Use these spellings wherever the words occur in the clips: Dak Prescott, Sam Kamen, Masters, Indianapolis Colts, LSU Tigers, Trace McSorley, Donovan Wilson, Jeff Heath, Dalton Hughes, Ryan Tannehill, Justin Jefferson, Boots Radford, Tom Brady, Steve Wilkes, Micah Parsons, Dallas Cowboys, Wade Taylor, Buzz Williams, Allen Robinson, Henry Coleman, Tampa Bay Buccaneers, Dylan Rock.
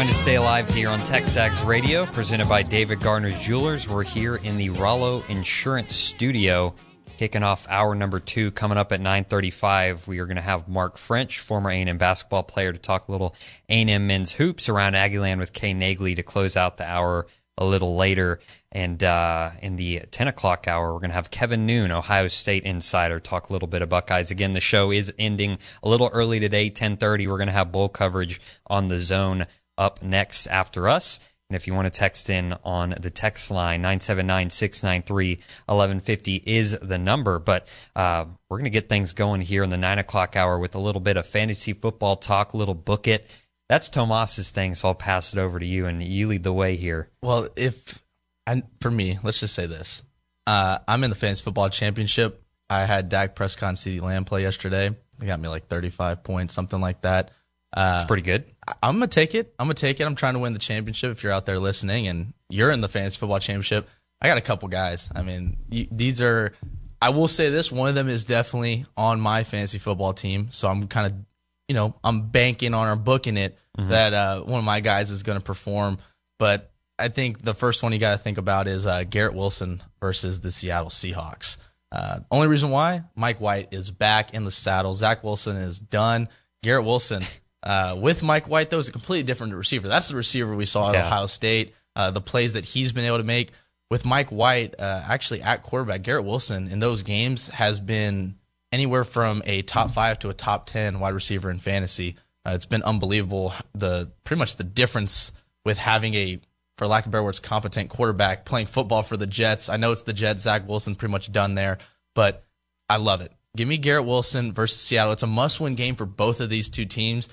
trying to stay alive here on Texags Radio, presented by David Gardner's Jewelers. We're here in the Rollo Insurance Studio, kicking off hour number 2. Coming up at 9:35, we are going to have Mark French, former A&M basketball player, to talk a little A&M men's hoops around Aggieland with Kay Nagley to close out the hour a little later. And in the 10 o'clock hour, we're going to have Kevin Noon, Ohio State insider, talk a little bit of Buckeyes. Again, the show is ending a little early today, 10:30. We're going to have bowl coverage on the zone up next after us. And if you want to text in on the text line, 979-693-1150 is the number. But we're going to get things going here in the 9 o'clock hour with a little bit of fantasy football talk, little book it. That's Tomas's thing, so I'll pass it over to you, and you lead the way here. Well, for me, let's just say this. I'm in the Fantasy Football Championship. I had Dak Prescott and CeeDee Lamb play yesterday. They got me like 35 points, something like that. It's pretty good. I'm going to take it. I'm trying to win the championship. If you're out there listening and you're in the Fantasy Football Championship, I got a couple guys. I mean, I will say this. One of them is definitely on my fantasy football team. So I'm kind of, I'm banking on or booking it that one of my guys is going to perform. But I think the first one you got to think about is Garrett Wilson versus the Seattle Seahawks. Only reason why, Mike White is back in the saddle. Zach Wilson is done. Garrett Wilson... with Mike White, though, is a completely different receiver. That's the receiver we saw at Ohio State, the plays that he's been able to make. With Mike White, actually at quarterback, Garrett Wilson in those games has been anywhere from a top 5 to a top 10 wide receiver in fantasy. It's been unbelievable, pretty much the difference with having a, for lack of better words, competent quarterback playing football for the Jets. I know it's the Jets, Zach Wilson pretty much done there, but I love it. Give me Garrett Wilson versus Seattle. It's a must-win game for both of these two teams.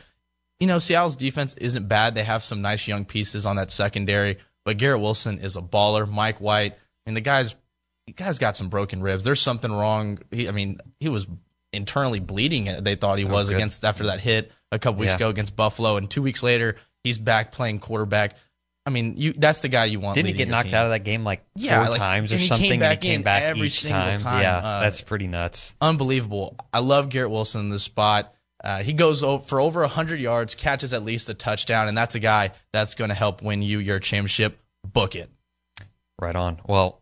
Seattle's defense isn't bad. They have some nice young pieces on that secondary, but Garrett Wilson is a baller. Mike White, the guy's got some broken ribs. There's something wrong. He was internally bleeding. They thought he was against after that hit a couple weeks ago against Buffalo, and 2 weeks later he's back playing quarterback. That's the guy you want. Didn't he get knocked out of that game four times or something? He came back every single time. Yeah, that's pretty nuts. Unbelievable. I love Garrett Wilson in this spot. He goes for over 100 yards, catches at least a touchdown, and that's a guy that's going to help win you your championship. Book it. Right on. Well,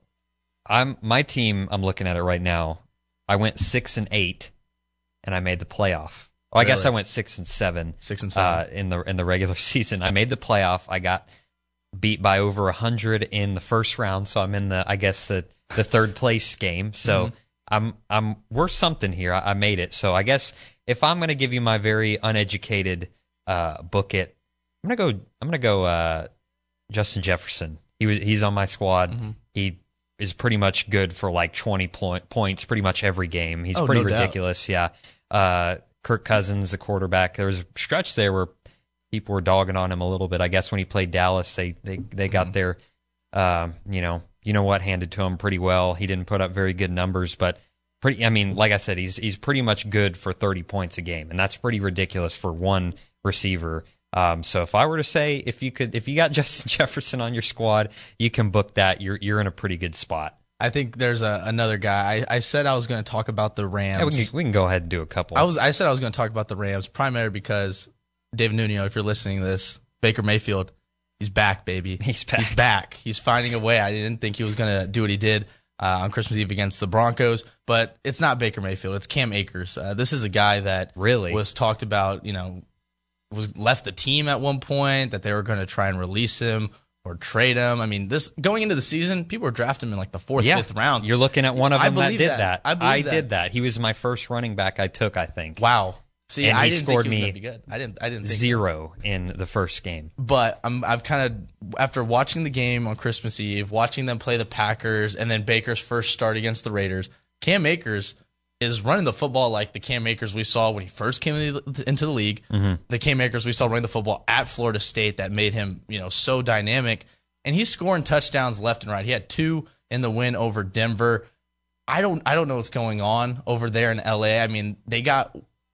my team, I'm looking at it right now. I went 6-8, and I made the playoff. Oh, really? I guess I went 6-7. 6-7 in the regular season. I made the playoff. I got beat by over 100 in the first round, so I'm in the third place game. So I'm worth something here. I made it. So I guess. If I'm going to give you my very uneducated book it, I'm going to go Justin Jefferson. He's on my squad. He is pretty much good for like 20 points pretty much every game. He's pretty ridiculous. Doubt. Yeah. Kirk Cousins, the quarterback. There was a stretch there where people were dogging on him a little bit. I guess when he played Dallas, they got their handed to him pretty well. He didn't put up very good numbers, but like I said, he's pretty much good for 30 points a game, and that's pretty ridiculous for one receiver. So if I were to say, if you got Justin Jefferson on your squad, you can book that. You're in a pretty good spot. I think there's another guy. I said I was going to talk about the Rams. Yeah, we can go ahead and do a couple. I said I was going to talk about the Rams primarily because David Nuno, if you're listening to this, Baker Mayfield, he's back, baby. He's back. He's finding a way. I didn't think he was going to do what he did on Christmas Eve against the Broncos, but it's not Baker Mayfield, it's Cam Akers. This is a guy that really was talked about, was left the team at one point, that they were going to try and release him or trade him. This going into the season, people were drafting him in like the fifth round. You're looking at one of them that did that. I did that. He was my first running back I took, I think. Wow. See, and I didn't think zero in the first game. But I've kind of, after watching the game on Christmas Eve, watching them play the Packers, and then Baker's first start against the Raiders, Cam Akers is running the football like the Cam Akers we saw when he first came into the league. The Cam Akers we saw running the football at Florida State that made him, so dynamic. And he's scoring touchdowns left and right. He had 2 in the win over Denver. I don't know what's going on over there in LA.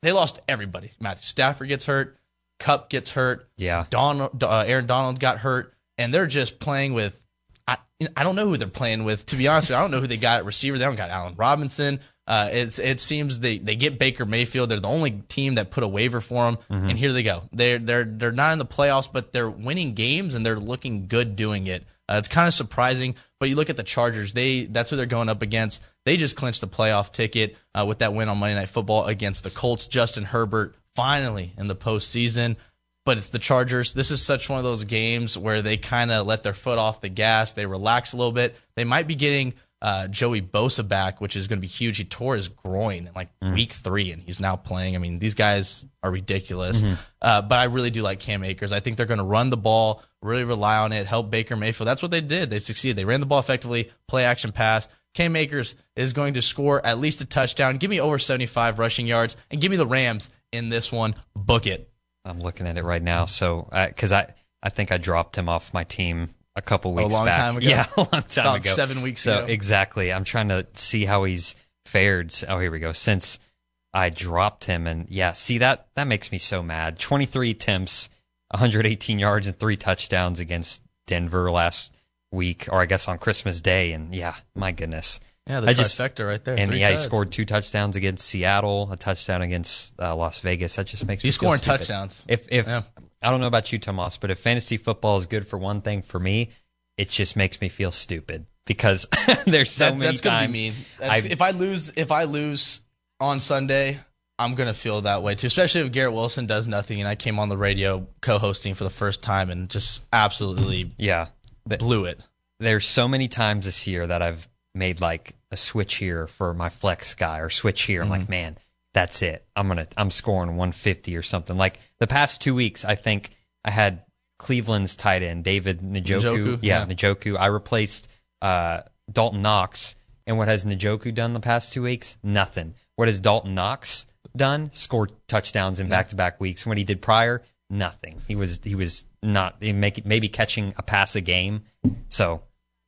They lost everybody. Matthew Stafford gets hurt. Cup gets hurt. Yeah. Aaron Donald got hurt. And they're just playing with – I don't know who they're playing with. To be honest with you, I don't know who they got at receiver. They don't got Allen Robinson. It seems they get Baker Mayfield. They're the only team that put a waiver for him, and here they go. They're not in the playoffs, but they're winning games and they're looking good doing it. It's kind of surprising, but you look at the Chargers. That's who they're going up against. They just clinched the playoff ticket with that win on Monday Night Football against the Colts. Justin Herbert finally in the postseason, but it's the Chargers. This is such one of those games where they kind of let their foot off the gas. They relax a little bit. They might be getting Joey Bosa back, which is going to be huge. He tore his groin in like week three, and he's now playing. I mean, these guys are ridiculous. But I really do like Cam Akers. I think they're going to run the ball, really rely on it, help Baker Mayfield. That's what they did. They succeeded. They ran the ball effectively, play action pass. Cam Akers is going to score at least a touchdown. Give me over 75 rushing yards, and give me the Rams in this one. Book it. I'm looking at it right now. So, because I think I dropped him off my team a couple weeks back. A long time ago. Yeah, a long time about ago. 7 weeks ago. Exactly. I'm trying to see how he's fared. Oh, here we go. Since I dropped him. And yeah, see, that makes me so mad. 23 attempts, 118 yards, and 3 touchdowns against Denver last week, or I guess on Christmas Day. And yeah, my goodness. Yeah, the trifecta right there. And he scored 2 touchdowns against Seattle, a touchdown against Las Vegas. That just makes me feel stupid. He's scoring touchdowns. If I don't know about you, Tomas, but if fantasy football is good for one thing, for me, it just makes me feel stupid because there's so many times. That's going to be mean. If I lose on Sunday, I'm going to feel that way too, especially if Garrett Wilson does nothing and I came on the radio co-hosting for the first time and just absolutely blew it. There's so many times this year that I've made like a switch here for my flex guy or switch here. I'm like, man, that's it. I'm scoring 150 or something. Like the past 2 weeks, I think I had Cleveland's tight end, David Njoku. Njoku. I replaced Dalton Knox. And what has Njoku done the past 2 weeks? Nothing. What has Dalton Knox done? Scored touchdowns in back-to-back weeks. When he did prior, nothing. He was not maybe catching a pass a game. So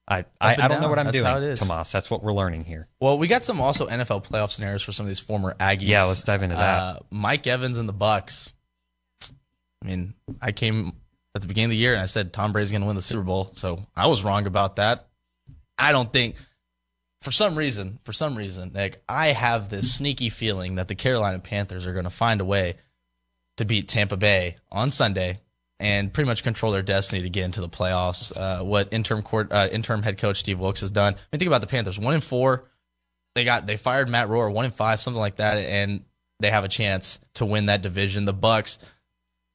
I don't know what I'm doing, Tomas. That's what we're learning here. Well, we got some also NFL playoff scenarios for some of these former Aggies. Yeah, let's dive into that. Mike Evans and the Bucs. I mean, I came at the beginning of the year and I said Tom Brady's going to win the Super Bowl, so I was wrong about that. I don't think, for some reason, Nick, I have this sneaky feeling that the Carolina Panthers are going to find a way to beat Tampa Bay on Sunday and pretty much control their destiny to get into the playoffs. What interim head coach Steve Wilkes has done. I mean, think about the Panthers. 1-4, they fired Matt Rohr. 1-5, something like that, and they have a chance to win that division. The Bucs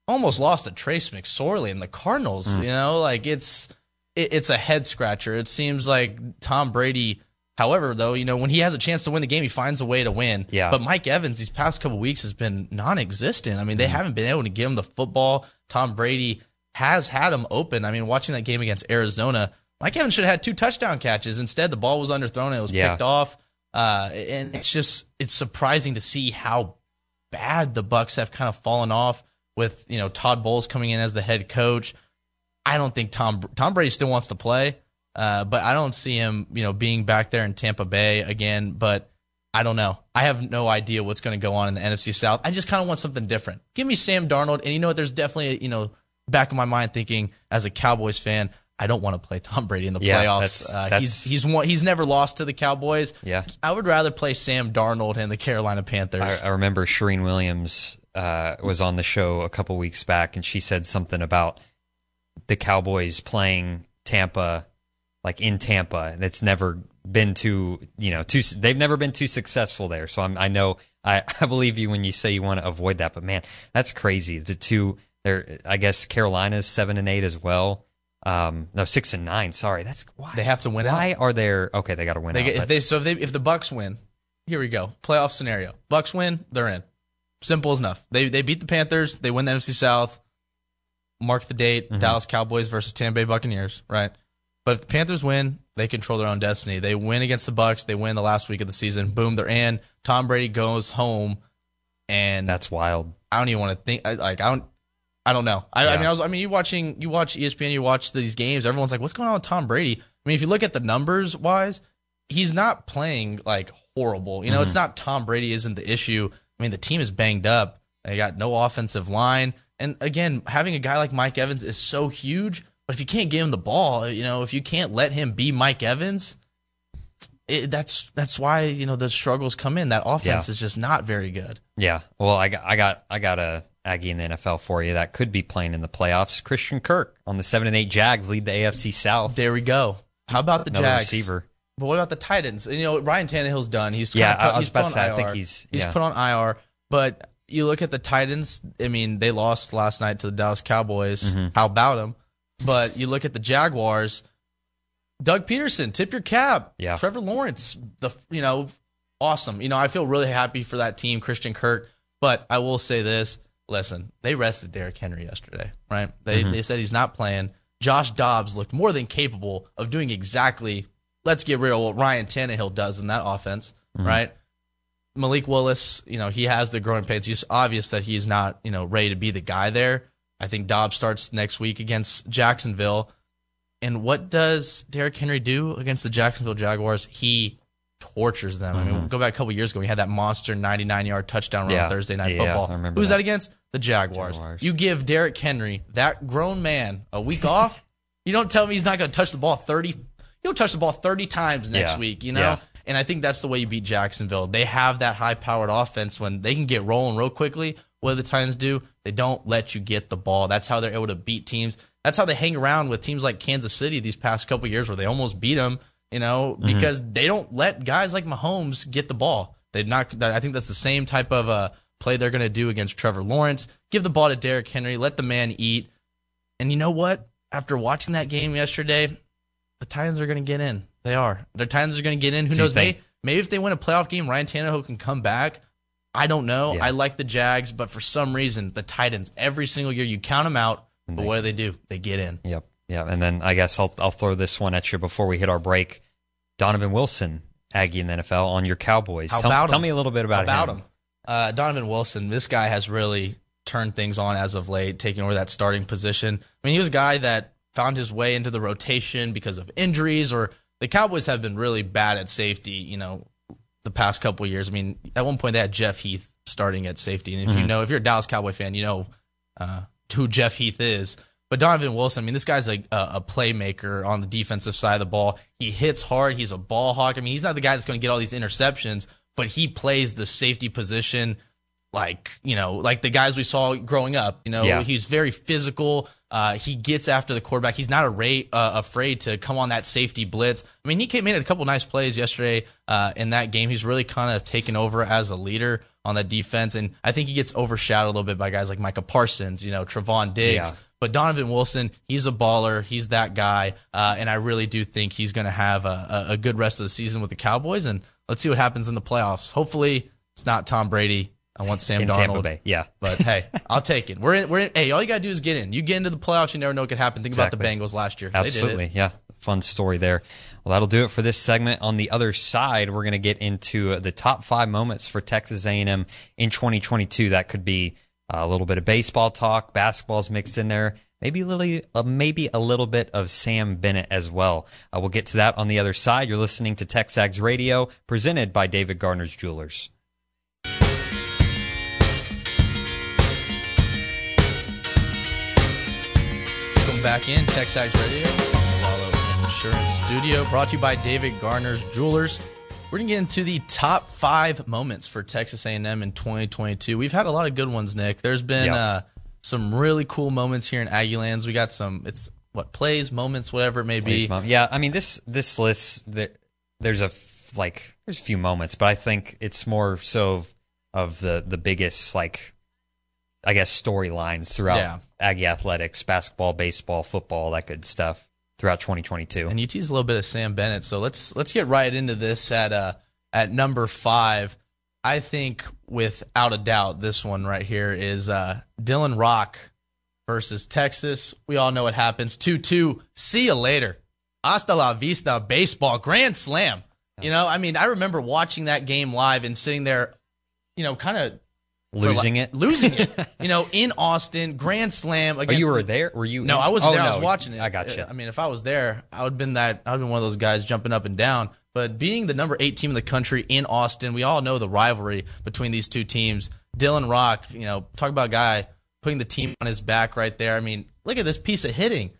almost lost to Trace McSorley and the Cardinals. You know, like it's a head scratcher. It seems like Tom Brady. However, though, you know, when he has a chance to win the game, he finds a way to win. Yeah. But Mike Evans, these past couple weeks, has been non-existent. I mean, they haven't been able to give him the football. Tom Brady has had him open. I mean, watching that game against Arizona, Mike Evans should have had 2 touchdown catches. Instead, the ball was underthrown and it was picked off. And it's surprising to see how bad the Bucs have kind of fallen off with, you know, Todd Bowles coming in as the head coach. I don't think Tom Brady still wants to play. But I don't see him, you know, being back there in Tampa Bay again. But I don't know. I have no idea what's going to go on in the NFC South. I just kind of want something different. Give me Sam Darnold. And you know what? There's definitely, you know, back of my mind thinking as a Cowboys fan, I don't want to play Tom Brady in the playoffs. That's... He's never lost to the Cowboys. Yeah, I would rather play Sam Darnold and the Carolina Panthers. I remember Shereen Williams was on the show a couple weeks back, and she said something about the Cowboys playing Tampa. Like in Tampa, that's never been they've never been too successful there. So I believe you when you say you want to avoid that, but man, that's crazy. I guess Carolina's 7-8 as well. No, 6-9. Sorry, that's why they have to win. Why out. Are there? Okay, they got to win. They, out, if they, so if the Bucs win, here we go. Playoff scenario: Bucs win, they're in. Simple as enough. They beat the Panthers. They win the NFC South. Mark the date: Dallas Cowboys versus Tampa Bay Buccaneers. Right. But if the Panthers win, they control their own destiny. They win against the Bucs. They win the last week of the season. Boom, they're in. Tom Brady goes home, and that's wild. I don't even want to think. I don't know. I mean, you watch ESPN, you watch these games. Everyone's like, "What's going on with Tom Brady?" I mean, if you look at the numbers wise, he's not playing like horrible. You know, it's not Tom Brady isn't the issue. I mean, the team is banged up. They got no offensive line, and again, having a guy like Mike Evans is so huge. But if you can't give him the ball, you know, if you can't let him be Mike Evans, that's why, you know, the struggles come in. That offense is just not very good. Yeah. Well, I got a Aggie in the NFL for you that could be playing in the playoffs. Christian Kirk on the 7 and 8 Jags lead the AFC South. There we go. How about the Jags? Receiver. But what about the Titans? You know, Ryan Tannehill's done. He's put on IR. But you look at the Titans. I mean, they lost last night to the Dallas Cowboys. Mm-hmm. How about them? But you look at the Jaguars. Doug Peterson, tip your cap. Yeah. Trevor Lawrence, awesome. You know, I feel really happy for that team, Christian Kirk. But I will say this. Listen, they rested Derrick Henry yesterday, right? They said he's not playing. Josh Dobbs looked more than capable of doing exactly, let's get real, what Ryan Tannehill does in that offense, right? Malik Willis, he has the growing pains. It's obvious that he's not, ready to be the guy there. I think Dobbs starts next week against Jacksonville. And what does Derrick Henry do against the Jacksonville Jaguars? He tortures them. I mean, go back a couple years ago. He had that monster 99-yard touchdown run on Thursday Night Football. I remember Who's that against? The Jaguars. You give Derrick Henry, that grown man, a week off, you don't tell me he's not going to touch the ball 30. He'll touch the ball 30 times next week, Yeah. And I think that's the way you beat Jacksonville. They have that high-powered offense when they can get rolling real quickly. What do the Titans do? They don't let you get the ball. That's how they're able to beat teams. That's how they hang around with teams like Kansas City these past couple of years, where they almost beat them, because they don't let guys like Mahomes get the ball. I think that's the same type of play they're going to do against Trevor Lawrence. Give the ball to Derrick Henry. Let the man eat. And you know what? After watching that game yesterday, the Titans are going to get in. They are. Their Titans are going to get in. Who knows? Maybe if they win a playoff game, Ryan Tannehill can come back. I don't know. Yeah. I like the Jags, but for some reason, the Titans, every single year, you count them out. But what do? They get in. Yep. Yeah. And then I guess I'll throw this one at you before we hit our break. Donovan Wilson, Aggie in the NFL, on your Cowboys. Tell me a little bit about him. Donovan Wilson, this guy has really turned things on as of late, taking over that starting position. I mean, he was a guy that found his way into the rotation because of injuries, or the Cowboys have been really bad at safety, the past couple of years. I mean, at one point they had Jeff Heath starting at safety. And if you're a Dallas Cowboy fan, who Jeff Heath is. But Donovan Wilson, I mean, this guy's a playmaker on the defensive side of the ball. He hits hard. He's a ball hawk. I mean, he's not the guy that's going to get all these interceptions, but he plays the safety position like the guys we saw growing up. He's very physical. He gets after the quarterback. He's not afraid to come on that safety blitz. I mean, he came in at a couple nice plays yesterday in that game. He's really kind of taken over as a leader on that defense, and I think he gets overshadowed a little bit by guys like Micah Parsons, Trevon Diggs. Yeah. But Donovan Wilson, he's a baller. He's that guy, and I really do think he's going to have a good rest of the season with the Cowboys, and let's see what happens in the playoffs. Hopefully it's not Tom Brady. I want Sam Darnold. Tampa Bay, yeah. But, hey, I'll take it. Hey, all you got to do is get in. You get into the playoffs, you never know what could happen. Think about the Bengals last year. Absolutely, they did it. Yeah. Fun story there. Well, that'll do it for this segment. On the other side, we're going to get into the top 5 moments for Texas A&M in 2022. That could be a little bit of baseball talk, basketball's mixed in there, maybe a little bit of Sam Bennett as well. We'll get to that on the other side. You're listening to Texags Radio, presented by David Gardner's Jewelers. Back in Texags Radio, Rollo Insurance Studio, brought to you by David Gardner's Jewelers. We're gonna get into the top 5 moments for Texas A&M in 2022. We've had a lot of good ones, Nick. There's been some really cool moments here in Aggielands. We got some. It's what plays, moments, whatever it may be. Yeah, I mean this list. There's a few moments, but I think it's more so of the biggest storylines throughout Aggie athletics, basketball, baseball, football, that good stuff throughout 2022. And you teased a little bit of Sam Bennett, so let's get right into this at number 5. I think without a doubt this one right here is Dylan Rock versus Texas. We all know what happens. 2-2. See you later. Hasta la vista, baseball. Grand slam. Nice. I mean, I remember watching that game live and sitting there, kind of Losing it. In Austin, Grand Slam. Against you were there? Were you? No, I wasn't there. No. I was watching it. I got you. I mean, if I was there, I would have been one of those guys jumping up and down. But being the number 8 team in the country in Austin, we all know the rivalry between these two teams. Dylan Rock, talk about a guy putting the team on his back right there. I mean, look at this piece of hitting.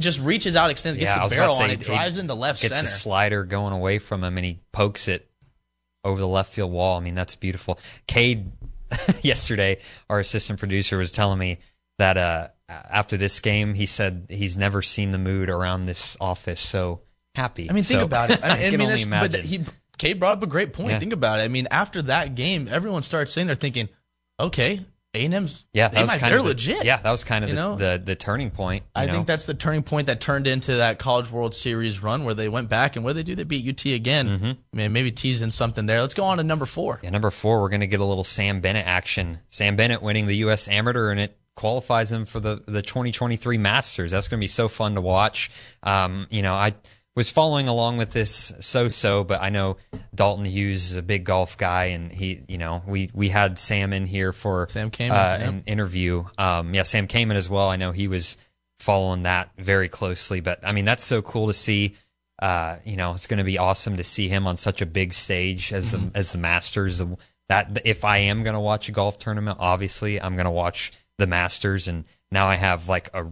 just reaches out, extends, gets the barrel on it, drives into left center. Gets a slider going away from him, and he pokes it over the left field wall. I mean, that's beautiful. Cade, yesterday, our assistant producer, was telling me that after this game, he said he's never seen the mood around this office so happy. I mean, think about it. I can only imagine. But Cade brought up a great point. Yeah. Think about it. I mean, after that game, everyone starts sitting there thinking, okay, A&M's, they're legit. Yeah, that was kind of the turning point. I think that's the turning point that turned into that College World Series run where they went back, and what did they do? They beat UT again. Mm-hmm. I mean, maybe teasing something there. Let's go on to number four. Yeah, number four, we're going to get a little Sam Bennett action. Sam Bennett winning the U.S. Amateur, and it qualifies him for the 2023 Masters. That's going to be so fun to watch. I was following along with this but I know Dalton Hughes is a big golf guy, and we had Sam in here for an interview. Sam Kamen as well. I know he was following that very closely, but I mean, that's so cool to see. It's going to be awesome to see him on such a big stage as the Masters. That if I am going to watch a golf tournament, obviously I'm going to watch the Masters, and now I have like a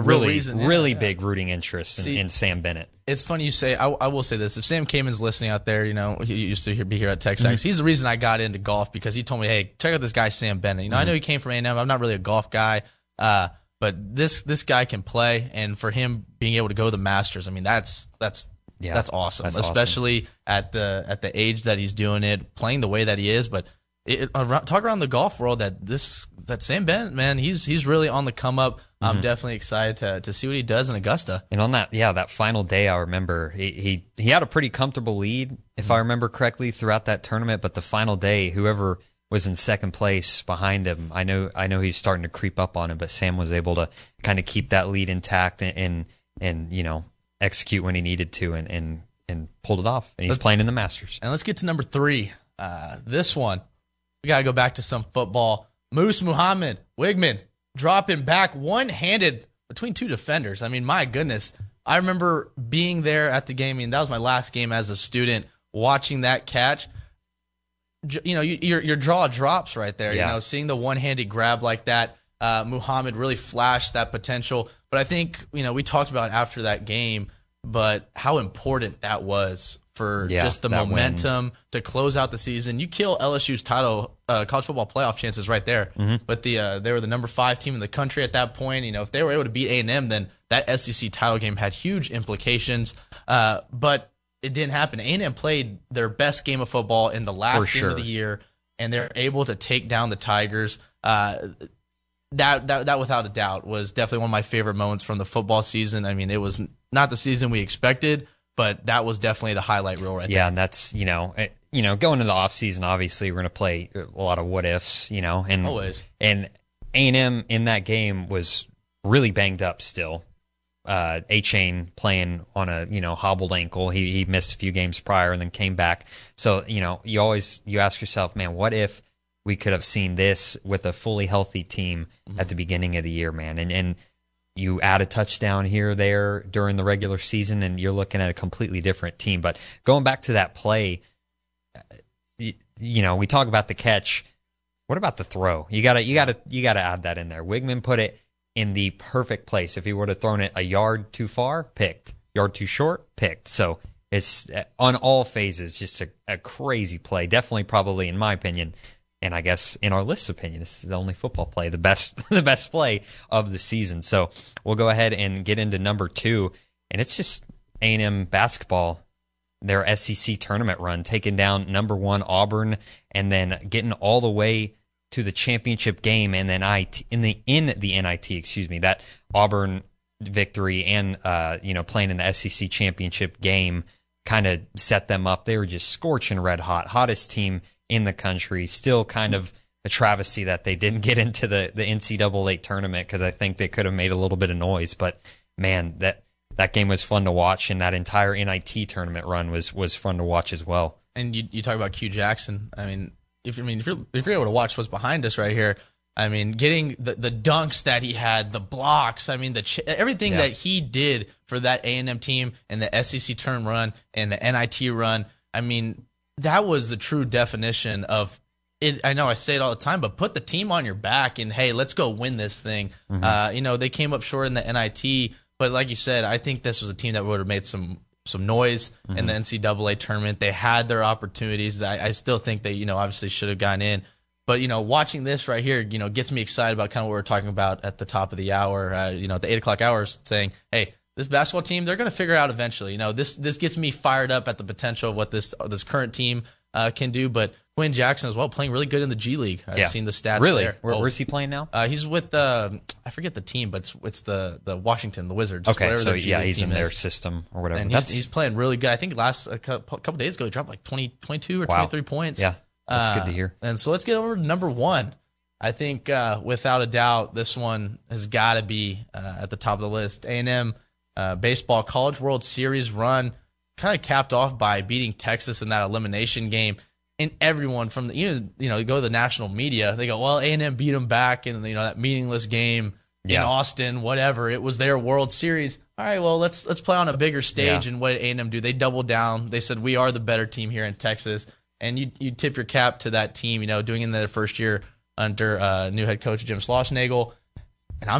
really big rooting interest in Sam Bennett. It's funny you say. I will say this: if Sam Kamen's listening out there, he used to be here at Texags. Mm-hmm. He's the reason I got into golf, because he told me, "Hey, check out this guy, Sam Bennett." I know he came from A&M. I'm not really a golf guy, but this guy can play, and for him being able to go to the Masters, I mean, that's awesome. That's especially awesome at the age that he's doing it, playing the way that he is, but. Talk around the golf world that Sam Bennett, man, he's really on the come up. I'm definitely excited to see what he does in Augusta. And on that final day, I remember he had a pretty comfortable lead, if I remember correctly, throughout that tournament. But the final day, whoever was in second place behind him, I know he's starting to creep up on him, but Sam was able to kind of keep that lead intact and execute when he needed to and pulled it off. And he's playing in the Masters. And let's get to number three. This one. We got to go back to some football. Moose Muhammad Wigman dropping back one-handed between two defenders. I mean, my goodness. I remember being there at the game. I mean, that was my last game as a student, watching that catch. Your jaw drops right there. Yeah. Seeing the one-handed grab like that, Muhammad really flashed that potential. But I think, we talked about it after that game, but how important that was for just the momentum to close out the season. You kill LSU's title, college football playoff chances right there. Mm-hmm. But they were the number 5 team in the country at that point. If they were able to beat A&M, then that SEC title game had huge implications. But it didn't happen. A&M played their best game of football in the last game of the year, and they're able to take down the Tigers. That without a doubt was definitely one of my favorite moments from the football season. I mean, it was not the season we expected, but that was definitely the highlight reel right there. Yeah, and that's, going into the offseason, obviously, we're going to play a lot of what-ifs, And, always. And A&M in that game was really banged up still. A-Chain playing on a, hobbled ankle. He missed a few games prior and then came back. So, you ask yourself, man, what if we could have seen this with a fully healthy team at the beginning of the year, man? And you add a touchdown here or there during the regular season, and you're looking at a completely different team. But going back to that play, we talk about the catch. What about the throw? You gotta add that in there. Wigman put it in the perfect place. If he would have thrown it a yard too far, picked. Yard too short, picked. So it's on all phases, just a crazy play. Definitely, probably, in my opinion, and I guess in our list's opinion, this is the only football play, the best play of the season. So we'll go ahead and get into number two, and it's just A&M basketball, their SEC tournament run, taking down number 1 Auburn, and then getting all the way to the championship game, and then in the NIT, that Auburn victory and playing in the SEC championship game kind of set them up. They were just scorching red hot, hottest team in the country. Still kind of a travesty that they didn't get into the NCAA tournament, because I think they could have made a little bit of noise. But man, that game was fun to watch, and that entire NIT tournament run was fun to watch as well. And you talk about Q Jackson. I mean, if you're able to watch what's behind us right here, I mean, getting the dunks that he had, the blocks, I mean, everything that he did for that A&M team and the SEC tournament run and the NIT run. I mean, that was the true definition of it. I know I say it all the time, but put the team on your back and, hey, let's go win this thing. They came up short in the NIT, But like you said, I think this was a team that would have made some noise in the NCAA tournament. They had their opportunities. I still think they, obviously should have gotten in. But, watching this right here, gets me excited about kind of what we're talking about at the top of the hour, the 8 o'clock hour, saying, hey, this basketball team, they're going to figure out eventually. This gets me fired up at the potential of what this current team can do. But Quinn Jackson as well, playing really good in the G League. I've seen the stats there. Where's he playing now? He's with I forget the team, but it's the Washington, the Wizards. Okay, so he's in their system or whatever. And he's playing really good. I think a couple days ago, he dropped like 22 or 23 points. Yeah. That's good to hear. And so let's get over to number one. I think without a doubt, this one has got to be at the top of the list. A&M baseball College World Series run kind of capped off by beating Texas in that elimination game. And everyone from the go to the national media, they go, well, A&M beat them back in that meaningless game in Austin, whatever. It was their World Series. All right, well, let's play on a bigger stage. And what did A&M do? They doubled down. They said, we are the better team here in Texas. And you tip your cap to that team, doing in their first year under new head coach Jim Schlossnagel. And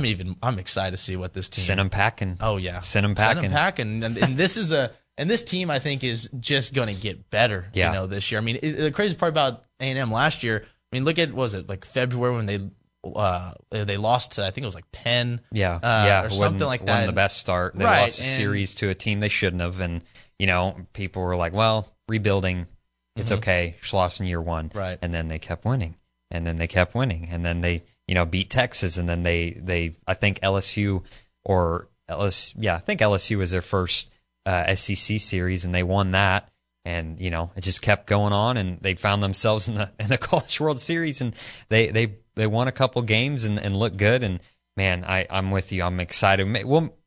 I'm excited to see what this team. Send them packing. Oh yeah, send them packing. And this is this team I think is just going to get better. Yeah. This year. I mean, the crazy part about A&M last year. I mean, look at February when they lost to, I think it was like Penn. Yeah. Or something like that. Won the best start. They lost a series to a team they shouldn't have, and people were like, well, rebuilding. It's okay, Schloss in year one. Right. And then they kept winning. And then they kept winning. And then they, beat Texas. And then they I think LSU was their first SEC series, and they won that. And, it just kept going on, and they found themselves in the College World Series, and they won a couple games and looked good. And, man, I'm with you. I'm excited.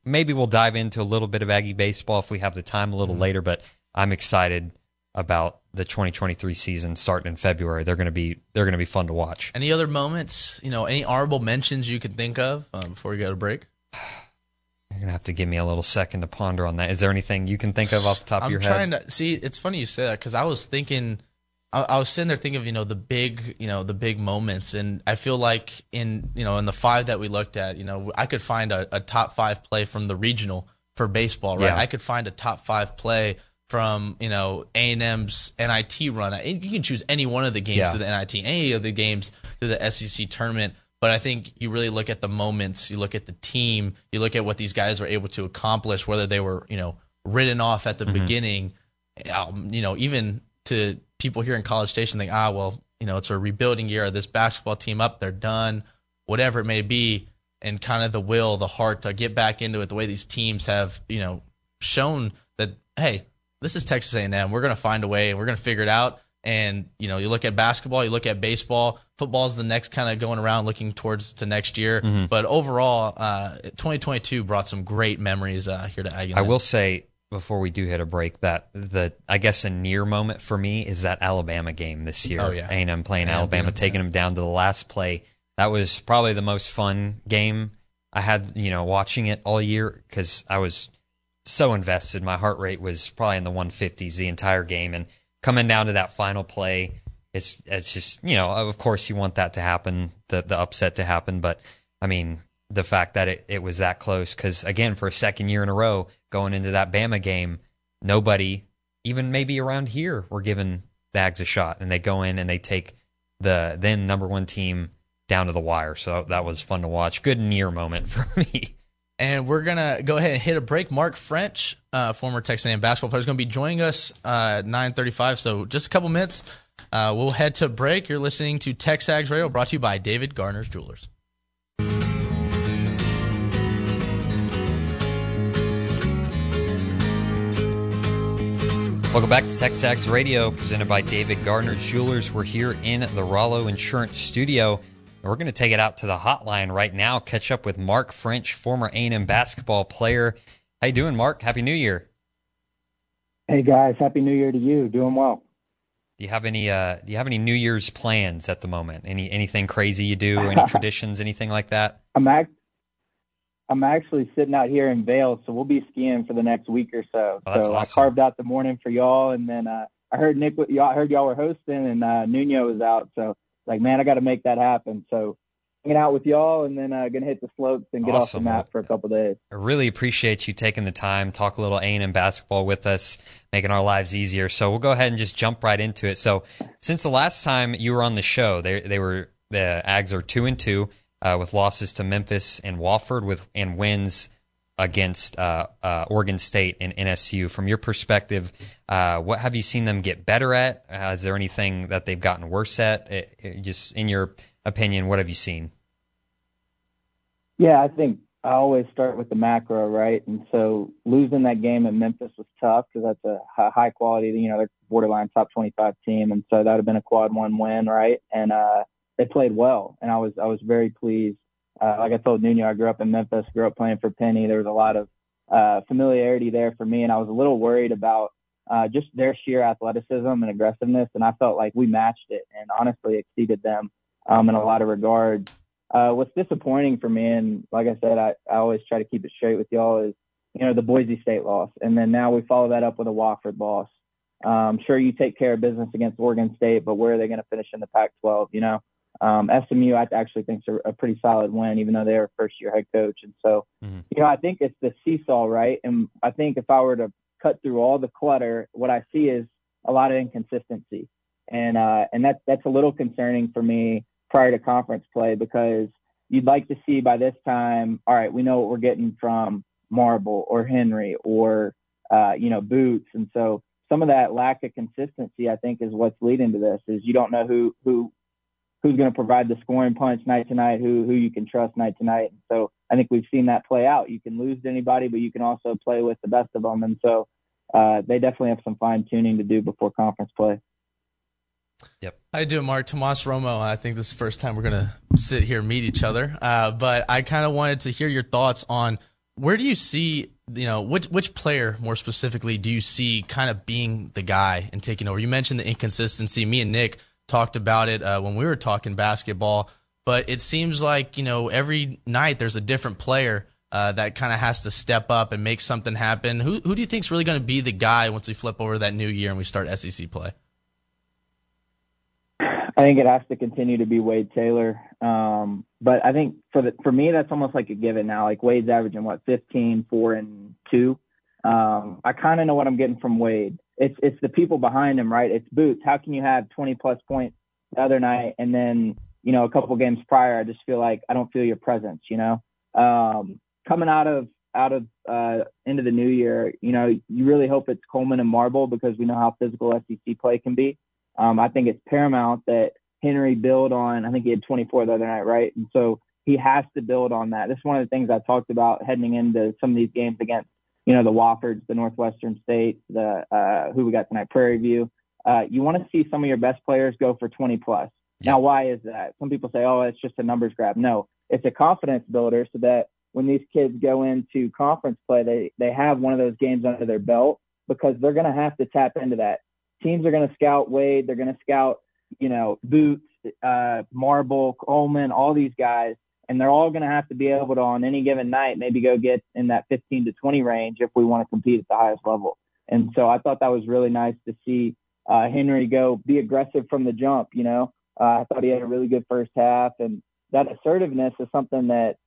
Maybe we'll dive into a little bit of Aggie baseball if we have the time a little later, but I'm excited about the 2023 season starting in February. They're going to be fun to watch. Any other moments, any honorable mentions you could think of before we go to break? You're going to have to give me a little second to ponder on that. Is there anything you can think of off the top of your head? It's funny you say that, because I was thinking, I was sitting there thinking of, the big moments. And I feel like in the five that we looked at, I could find a top five play from the regional for baseball, right? Yeah. I could find a top five play from A&M's NIT run. You can choose any one of the games through the NIT, any of the games through the SEC tournament. But I think you really look at the moments, you look at the team, you look at what these guys were able to accomplish, whether they were written off at the beginning, even to people here in College Station think, it's a rebuilding year, this basketball team up, they're done, whatever it may be, and kind of the will, the heart to get back into it, the way these teams have shown that, hey, this is Texas A&M. We're going to find a way, and we're going to figure it out. And, you look at basketball, you look at baseball. Football's the next kind of going around looking towards to next year. Mm-hmm. But overall, 2022 brought some great memories here to Aggieland. I will say, before we do hit a break, that I guess a near moment for me is that Alabama game this year. Oh, yeah. A&M playing Alabama, taking them down to the last play. That was probably the most fun game I had, watching it all year, because I was – so invested. My heart rate was probably in the 150s the entire game, and coming down to that final play, it's just, of course you want that to happen, the upset to happen, but I mean, the fact that it was that close, because again, for a second year in a row going into that Bama game, nobody, even maybe around here, were giving the Aggies a shot, and they go in and they take the then number one team down to the wire. So that was fun to watch. Good near moment for me. And we're going to go ahead and hit a break. Mark French, former Texas A&M basketball player, is going to be joining us at 9:35. So just a couple minutes. We'll head to break. You're listening to Texags Radio, brought to you by David Gardner's Jewelers. Welcome back to Texags Radio, presented by David Gardner's Jewelers. We're here in the Rollo Insurance Studio. We're going to take it out to the hotline right now, catch up with Mark French, former A&M basketball player. How you doing, Mark? Happy New Year. Hey, guys. Happy New Year to you. Doing well. Do you have any New Year's plans at the moment? Anything crazy you do? Any traditions, anything like that? I'm actually sitting out here in Vail, so we'll be skiing for the next week or so. Oh, that's awesome. I carved out the morning for y'all, and then I heard y'all were hosting, and Nuno was out, so man, I got to make that happen. So hanging out with y'all, and then going to hit the slopes and get awesome. Off the map for a couple days. I really appreciate you taking the time, talk a little A&M basketball with us, making our lives easier. So we'll go ahead and just jump right into it. So since the last time you were on the show, they were the Ags are 2-2 with losses to Memphis and Wofford and wins against Oregon State and NSU. From your perspective, what have you seen them get better at? Is there anything that they've gotten worse at? Just in your opinion, what have you seen? Yeah, I think I always start with the macro, right? And so losing that game at Memphis was tough because that's a high quality, they're borderline top 25 team. And so that would have been a 1 win, right? And they played well. And I was very pleased. Like I told Nuno, I grew up in Memphis, grew up playing for Penny. There was a lot of familiarity there for me. And I was a little worried about just their sheer athleticism and aggressiveness. And I felt like we matched it and honestly exceeded them in a lot of regards. What's disappointing for me, and like I said, I always try to keep it straight with y'all, is, the Boise State loss. And then now we follow that up with a Wofford loss. Sure, you take care of business against Oregon State, but where are they going to finish in the Pac-12, SMU, I actually think is a pretty solid win, even though they're a first-year head coach. And so, I think it's the seesaw, right? And I think if I were to cut through all the clutter, what I see is a lot of inconsistency. And that's a little concerning for me prior to conference play, because you'd like to see by this time, all right, we know what we're getting from Marble or Henry or, Boots. And so some of that lack of consistency, I think, is what's leading to this, is you don't know who's going to provide the scoring punch night to night, who you can trust night to night. And so I think we've seen that play out. You can lose to anybody, but you can also play with the best of them. And so they definitely have some fine tuning to do before conference play. Yep. How you doing, Mark? Tomas Romo. I think this is the first time we're going to sit here and meet each other. But I kind of wanted to hear your thoughts on where do you see, which player more specifically do you see kind of being the guy and taking over? You mentioned the inconsistency. Me and Nick talked about it when we were talking basketball, but it seems like, every night there's a different player that kind of has to step up and make something happen. Who do you think is really going to be the guy once we flip over that new year and we start SEC play? I think it has to continue to be Wade Taylor. But I think for me, that's almost like a given now. Like Wade's averaging, 15, 4, and 2. I kind of know what I'm getting from Wade. It's the people behind him, right? It's Boots. How can you have 20-plus points the other night and then, a couple games prior, I just feel like I don't feel your presence, Coming out of end of the new year, you really hope it's Coleman and Marble because we know how physical SEC play can be. I think it's paramount that Henry build on. I think he had 24 the other night, right? And so he has to build on that. This is one of the things I talked about heading into some of these games against, the Woffords, the Northwestern State, the who we got tonight, Prairie View. You want to see some of your best players go for 20-plus. Yeah. Now, why is that? Some people say, it's just a numbers grab. No, it's a confidence builder so that when these kids go into conference play, they have one of those games under their belt because they're going to have to tap into that. Teams are going to scout Wade. They're going to scout, Boots, Marble, Coleman, all these guys. And they're all going to have to be able to, on any given night, maybe go get in that 15 to 20 range if we want to compete at the highest level. And so I thought that was really nice to see Henry go be aggressive from the jump. I thought he had a really good first half. And that assertiveness is something that,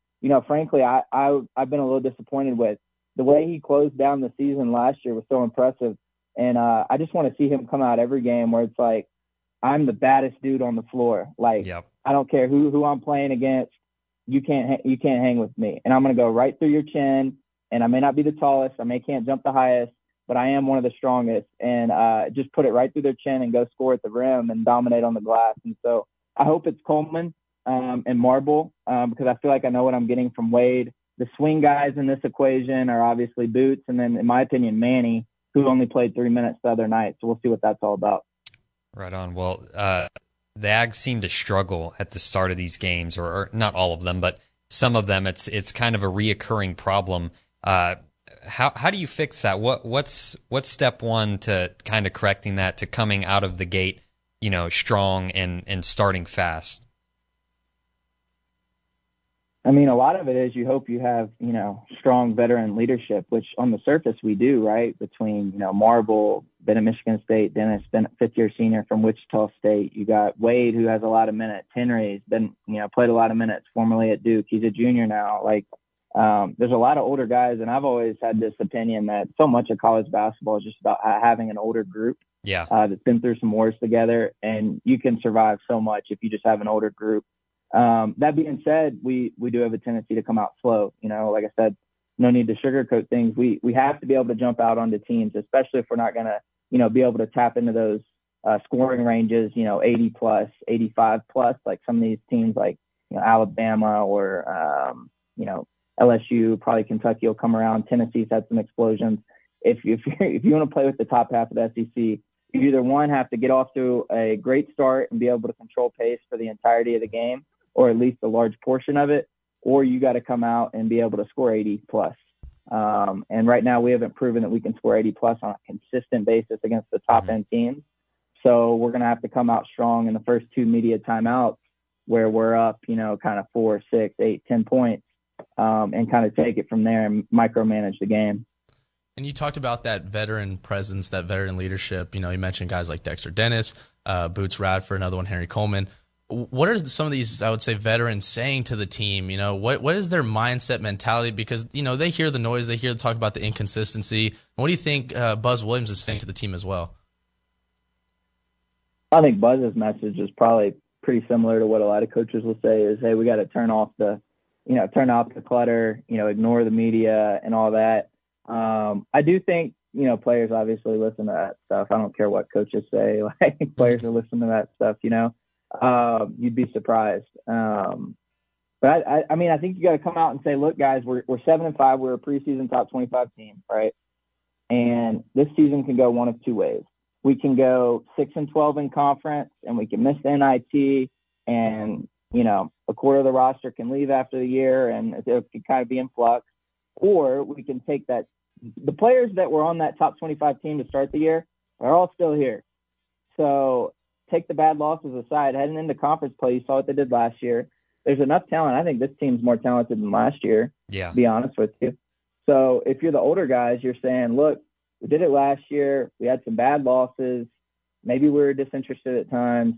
frankly, I've been a little disappointed with. The way he closed down the season last year was so impressive. And I just want to see him come out every game where it's like, I'm the baddest dude on the floor. Like, yep. I don't care who I'm playing against. You can't hang with me. And I'm going to go right through your chin. And I may not be the tallest. I may can't jump the highest, but I am one of the strongest. And just put it right through their chin and go score at the rim and dominate on the glass. And so I hope it's Coleman and Marble because I feel like I know what I'm getting from Wade. The swing guys in this equation are obviously Boots. And then, in my opinion, Manny, who only played 3 minutes the other night. So we'll see what that's all about. Right on. Well, the Ags seem to struggle at the start of these games, or not all of them, but some of them. It's kind of a reoccurring problem. How do you fix that? What's step one to kind of correcting that, to coming out of the gate, strong and starting fast? I mean, a lot of it is you hope you have, you know, strong veteran leadership, which on the surface we do, right? Between, you know, Marble, been at Michigan State, Dennis, been a fifth-year senior from Wichita State. You got Wade, who has a lot of minutes. Henry's been, you know, played a lot of minutes, formerly at Duke. He's a junior now. Like, there's a lot of older guys, and I've always had this opinion that so much of college basketball is just about having an older group. Yeah. That's been through some wars together, and you can survive so much if you just have an older group. That being said, we do have a tendency to come out slow. You know, like I said, no need to sugarcoat things. We have to be able to jump out onto teams, especially if we're not going to, you know, be able to tap into ththose scoring ranges, you know, 80 plus, 85 plus, like some of these teams like, you know, Alabama or, you know, LSU, probably Kentucky will come around. Tennessee's had some explosions. If you want to play with the top half of the SEC, you either one have to get off to a great start and be able to control pace for the entirety of the game, or at least a large portion of it, or you got to come out and be able to score 80 plus. And right now we haven't proven that we can score 80 plus on a consistent basis against the top end teams. So we're going to have to come out strong in the first two media timeouts where we're up, you know, kind of 4, 6, 8, 10 points, and kind of take it from there and micromanage the game. And you talked about that veteran presence, that veteran leadership. You know, you mentioned guys like Dexter Dennis, Boots Radford, another one, Henry Coleman. What are some of these, I would say, veterans saying to the team? You know, what is their mindset, mentality? Because, you know, they hear the noise, they hear the talk about the inconsistency. What do you think Buzz Williams is saying to the team as well? I think Buzz's message is probably pretty similar to what a lot of coaches will say is, hey, we got to turn off the clutter, you know, ignore the media and all that. I do think, you know, players obviously listen to that stuff. I don't care what coaches say. Like, players are listening to that stuff, you know. You'd be surprised. But I mean, I think you got to come out and say, look, guys, we're 7-5. We're a preseason top 25 team, right? And this season can go one of two ways. We can go 6-12 in conference, and we can miss the NIT, and, you know, a quarter of the roster can leave after the year, and it can kind of be in flux. Or we can take that. The players that were on that top 25 team to start the year are all still here. So take the bad losses aside, heading into conference play, you saw what they did last year. There's enough talent. I think this team's more talented than last year, to be honest with you. So if you're the older guys, you're saying, look, we did it last year. We had some bad losses. Maybe we were disinterested at times.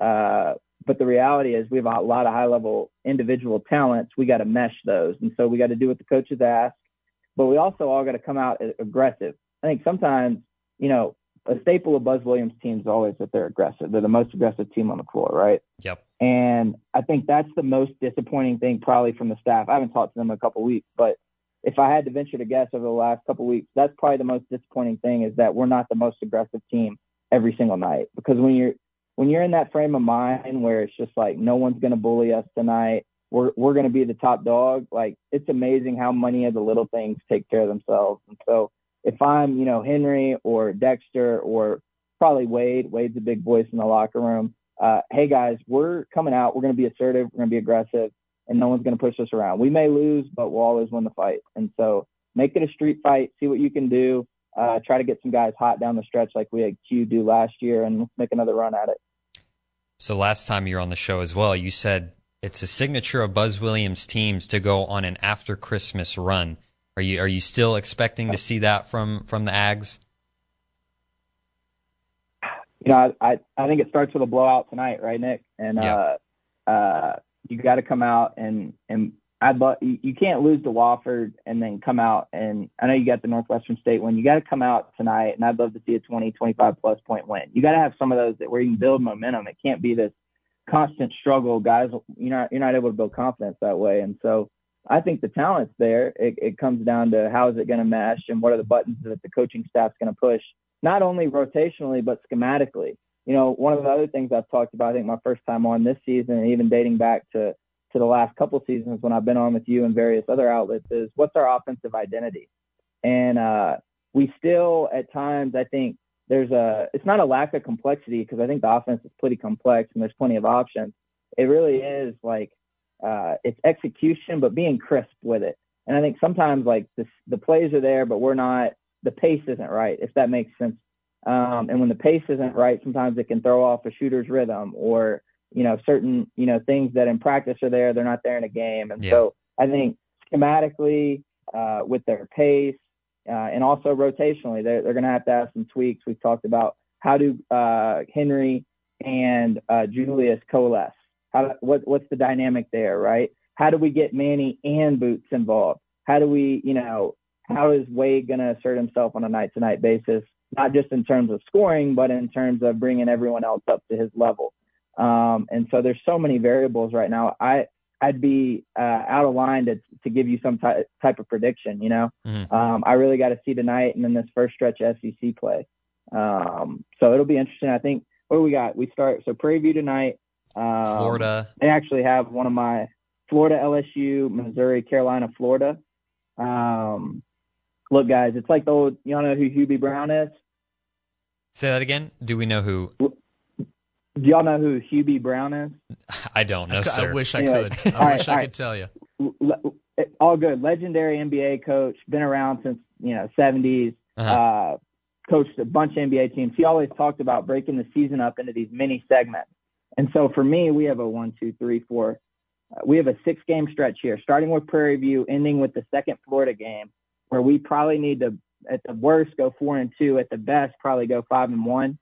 But the reality is we have a lot of high-level individual talents. We got to mesh those. And so we got to do what the coaches ask. But we also all got to come out aggressive. I think sometimes, you know, a staple of Buzz Williams' teams is always that they're aggressive. They're the most aggressive team on the floor, right? Yep. And I think that's the most disappointing thing probably from the staff. I haven't talked to them in a couple of weeks, but if I had to venture to guess over the last couple of weeks, that's probably the most disappointing thing is that we're not the most aggressive team every single night. Because when you're in that frame of mind where it's just like no one's going to bully us tonight, we're going to be the top dog, like it's amazing how many of the little things take care of themselves. And so if I'm, you know, Henry or Dexter or probably Wade's a big voice in the locker room. Hey, guys, we're coming out. We're going to be assertive. We're going to be aggressive, and no one's going to push us around. We may lose, but we'll always win the fight. And so make it a street fight. See what you can do. Try to get some guys hot down the stretch like we had Q do last year, and let's make another run at it. So last time you were on the show as well, you said it's a signature of Buzz Williams' teams to go on an after-Christmas run. Are you still expecting to see that from the Ags? You know, I think it starts with a blowout tonight, right, Nick? And you got to come out and you can't lose to Wofford and then come out and I know you got the Northwestern State win. You got to come out tonight, and I'd love to see a 20-25 plus point win. You got to have some of those that where you can build momentum. It can't be this constant struggle, guys. You're not able to build confidence that way, and so. I think the talent's there. It comes down to how is it going to mesh and what are the buttons that the coaching staff's going to push, not only rotationally, but schematically. You know, one of the other things I've talked about, I think my first time on this season and even dating back to the last couple seasons when I've been on with you and various other outlets is what's our offensive identity? And we still at times, I think it's not a lack of complexity because I think the offense is pretty complex and there's plenty of options. It really is like, it's execution, but being crisp with it. And I think sometimes like the plays are there, but the pace isn't right, if that makes sense. And when the pace isn't right, sometimes it can throw off a shooter's rhythm or you know, certain, you know, things that in practice are there, they're not there in a game. And so I think schematically, with their pace, and also rotationally, they're going to have some tweaks. We've talked about how do Henry and Julius coalesce? What's the dynamic there, right? How do we get Manny and Boots involved? How do we, you know, how is Wade going to assert himself on a night-to-night basis, not just in terms of scoring, but in terms of bringing everyone else up to his level? And so there's so many variables right now. I'd be out of line to give you some type of prediction, you know. I really got to see tonight and then this first stretch SEC play. So it'll be interesting. I think, what do we got? We start, so Prairie View tonight. Florida. They actually have one of my Florida, LSU, Missouri, Carolina, Florida. Look, guys, it's like the old, you know who Hubie Brown is? Say that again? Do we know who? Do y'all know who Hubie Brown is? I don't know, sir. I wish I could. I wish I could tell you. All good. Legendary NBA coach. Been around since, you know, 70s. Coached a bunch of NBA teams. He always talked about breaking the season up into these mini segments. And so for me, we have a 1, 2, 3, 4. We have a 6-game stretch here, starting with Prairie View, ending with the second Florida game, where we probably need to, at the worst, go 4-2. At the best, probably go 5-1.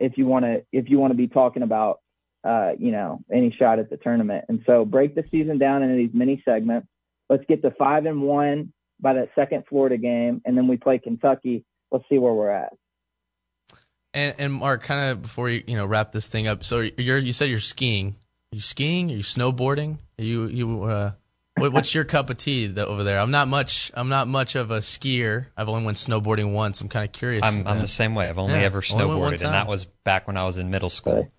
If you want to be talking about, you know, any shot at the tournament. And so break the season down into these mini segments. Let's get to 5-1 by that second Florida game, and then we play Kentucky. Let's see where we're at. And Mark, kind of before you wrap this thing up. So you said you're skiing. Are you skiing? Are you snowboarding? Are you what's your cup of tea over there? I'm not much of a skier. I've only went snowboarding once. I'm kind of curious. I'm the same way. I've only ever snowboarded, and that was back when I was in middle school.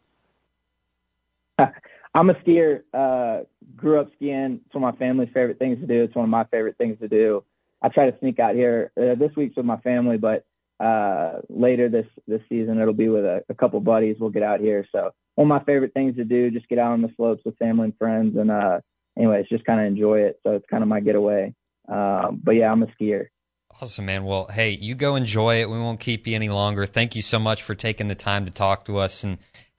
I'm a skier. Grew up skiing. It's one of my family's favorite things to do. It's one of my favorite things to do. I try to sneak out here. This week's with my family, but later this season it'll be with a couple buddies. We'll get out here. So one of my favorite things to do, just get out on the slopes with family and friends, and anyways, just kind of enjoy it. So it's kind of my getaway. But yeah, I'm a skier. Awesome, man. Well, hey, you go enjoy it. We won't keep you any longer. Thank you so much for taking the time to talk to us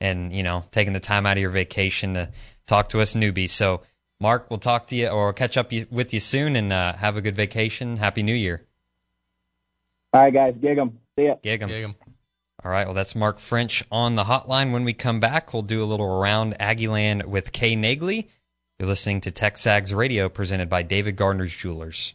and you know, taking the time out of your vacation to talk to us newbies. So Mark, we'll talk to you or catch up with you soon, and have a good vacation. Happy New Year. All right, guys. Gig 'em. See ya. Gig 'em. Gig 'em. All right, well, that's Mark French on the hotline. When we come back, we'll do a little Around Aggieland with Kay Nagley. You're listening to Texags Radio, presented by David Gardner's Jewelers.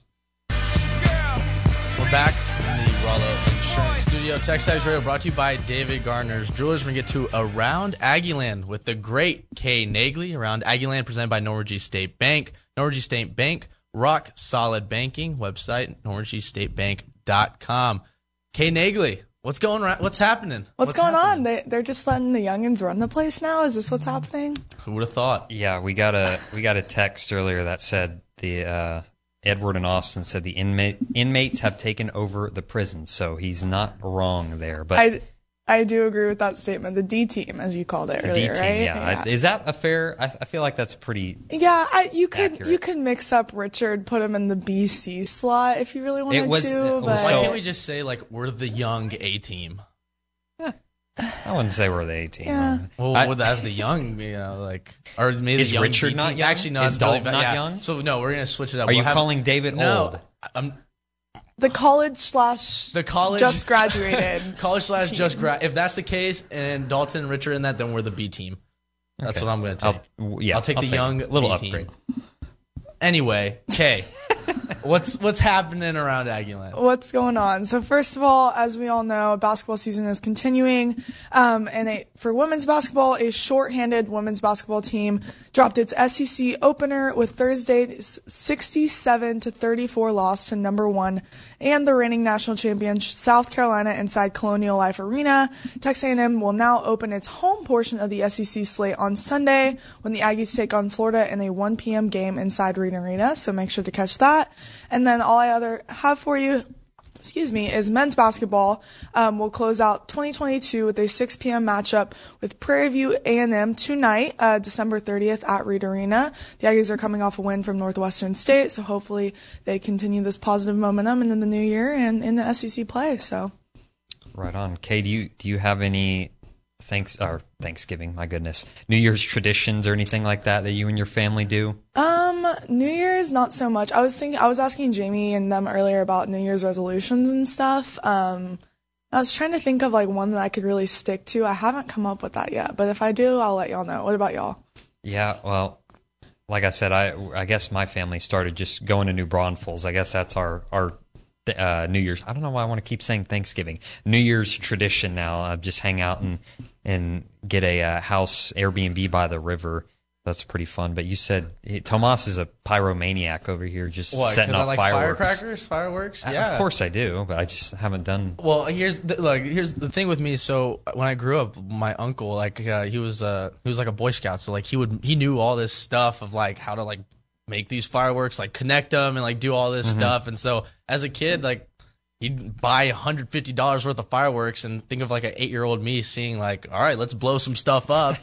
We're back in the Rollo Insurance Studio. Texags Radio brought to you by David Gardner's Jewelers. We're going to get to Around Aggieland with the great Kay Nagley. Around Aggieland, presented by Norwich State Bank. Norwich State Bank, rock solid banking. Website, norwichstatebank.com. Kay Nagley. What's going on? What's happening? What's going on? They're just letting the youngins run the place now? Is this what's happening? Who would have thought? Yeah, we got a text earlier that said the Edward and Austin said the inmates have taken over the prison, so he's not wrong there. But I do agree with that statement. The D team, as you called it earlier, D-team, right? Yeah. Is that a fair? I feel like that's pretty. Yeah, you could mix up Richard, put him in the BC slot if you really wanted to. But why can't we just say like we're the young A team? I wouldn't say we're the A team. Yeah. Well, that's the young, you know, like or maybe is the young Richard not young? Actually, no, is Dalton not young? So no, we're gonna switch it up. Are you calling David old? The college just graduated. If that's the case, and Dalton and Richard in that, then we're the B team. That's okay. What I'm going to take. I'll take the young little B upgrade. Team. Anyway, Kay, what's happening around Aggieland? What's going on? So first of all, as we all know, basketball season is continuing, for women's basketball, a shorthanded women's basketball team dropped its SEC opener with Thursday's 67-34 loss to No. 1 and the reigning national champion South Carolina inside Colonial Life Arena. Texas A&M will now open its home portion of the SEC slate on Sunday when the Aggies take on Florida in a 1 p.m. game inside Reed Arena, so make sure to catch that. And then all I other have for you, is men's basketball will close out 2022 with a 6 p.m. matchup with Prairie View A&M tonight, December 30th at Reed Arena. The Aggies are coming off a win from Northwestern State, so hopefully they continue this positive momentum into the new year and in the SEC play. So, right on. Kay, do you have any Thanksgiving, my goodness. New Year's traditions or anything like that that you and your family do? New Year's, not so much. I was asking Jamie and them earlier about New Year's resolutions and stuff. I was trying to think of like one that I could really stick to. I haven't come up with that yet, but if I do, I'll let y'all know. What about y'all? Yeah, well, like I said, I guess my family started just going to New Braunfels. I guess that's our New Year's. I don't know why I want to keep saying Thanksgiving. New Year's tradition now. Just hang out and get a house Airbnb by the river. That's pretty fun. But you said Tomas is a pyromaniac over here, just setting off fireworks. Yeah, of course I do, but I just haven't done. Well, here's the thing with me. So when I grew up, my uncle he was like a Boy Scout, so like he knew all this stuff of like how to like make these fireworks, like connect them and like do all this stuff. And so as a kid, like he'd buy $150 worth of fireworks, and think of like an 8-year-old me seeing like, all right, let's blow some stuff up.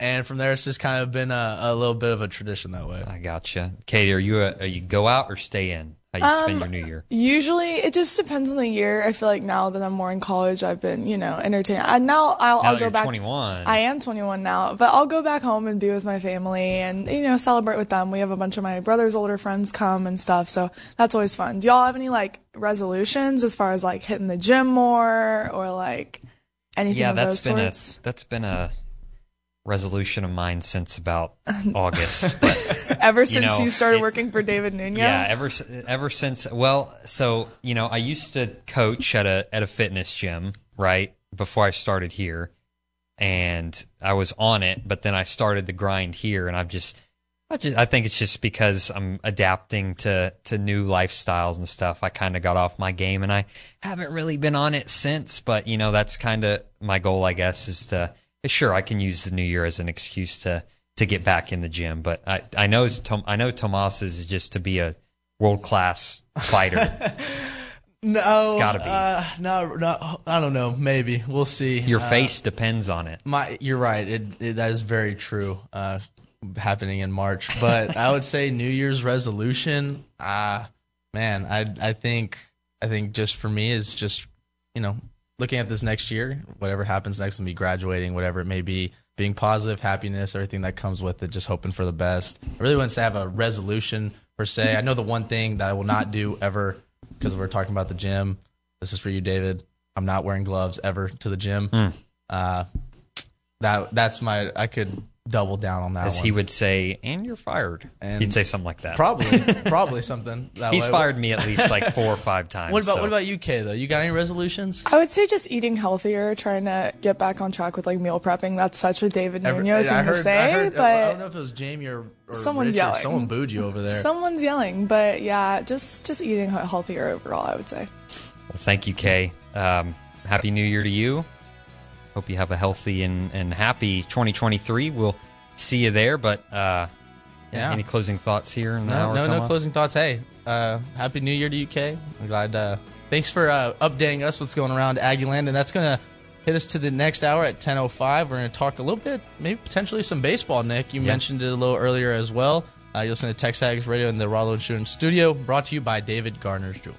And from there, it's just kind of been a little bit of a tradition that way. I gotcha. Katie, are you go out or stay in? How you spend your New Year? Usually, it just depends on the year. I feel like now that I'm more in college, I've been, entertaining. And now I'll go back. 21. I am 21 now, but I'll go back home and be with my family and, celebrate with them. We have a bunch of my brother's older friends come and stuff, so that's always fun. Do y'all have any, like, resolutions as far as, like, hitting the gym more or, like, anything of those sorts? Yeah, that's been a resolution of mine since about August. But, ever since you started working for David Nuñez? Yeah, ever since. Well, so, I used to coach at a fitness gym, right, before I started here. And I was on it, but then I started the grind here. And I think it's just because I'm adapting to new lifestyles and stuff. I kind of got off my game, and I haven't really been on it since. But, that's kind of my goal, I guess, is to... Sure, I can use the New Year as an excuse to get back in the gym, but I know Tomas is just to be a world-class fighter. No, it's got to be. No, I don't know. Maybe we'll see. Your face depends on it. You're right. That is very true. Happening in March, but I would say New Year's resolution. Man, I think just for me is just looking at this next year, whatever happens next, and me graduating, whatever it may be, being positive, happiness, everything that comes with it, just hoping for the best. I really wouldn't say I have a resolution per se. I know the one thing that I will not do ever, because we're talking about the gym. This is for you, David. I'm not wearing gloves ever to the gym. I could double down on that. As one. He would say, and you're fired. And he'd say something like that. Probably something. That He's way. Fired me at least like 4 or 5 times. What about you, Kay, though? You got any resolutions? I would say just eating healthier, trying to get back on track with like meal prepping. That's such a David Nuñez thing to say. I don't know if it was Jamie or someone's Richard. Yelling. Someone booed you over there. Someone's yelling, but yeah, just eating healthier overall, I would say. Well, thank you, Kay. Happy New Year to you. Hope you have a healthy and happy 2023. We'll see you there. But any closing thoughts here? No closing thoughts. Hey, happy New Year to UK. I'm glad. Thanks for updating us. What's going around Aggieland? And that's going to hit us to the next hour at 10:05. We're going to talk a little bit, maybe potentially some baseball. Nick, you mentioned it a little earlier as well. You listen to Texags Radio in the Rollo Insurance Studio, brought to you by David Gardner's Jewelers.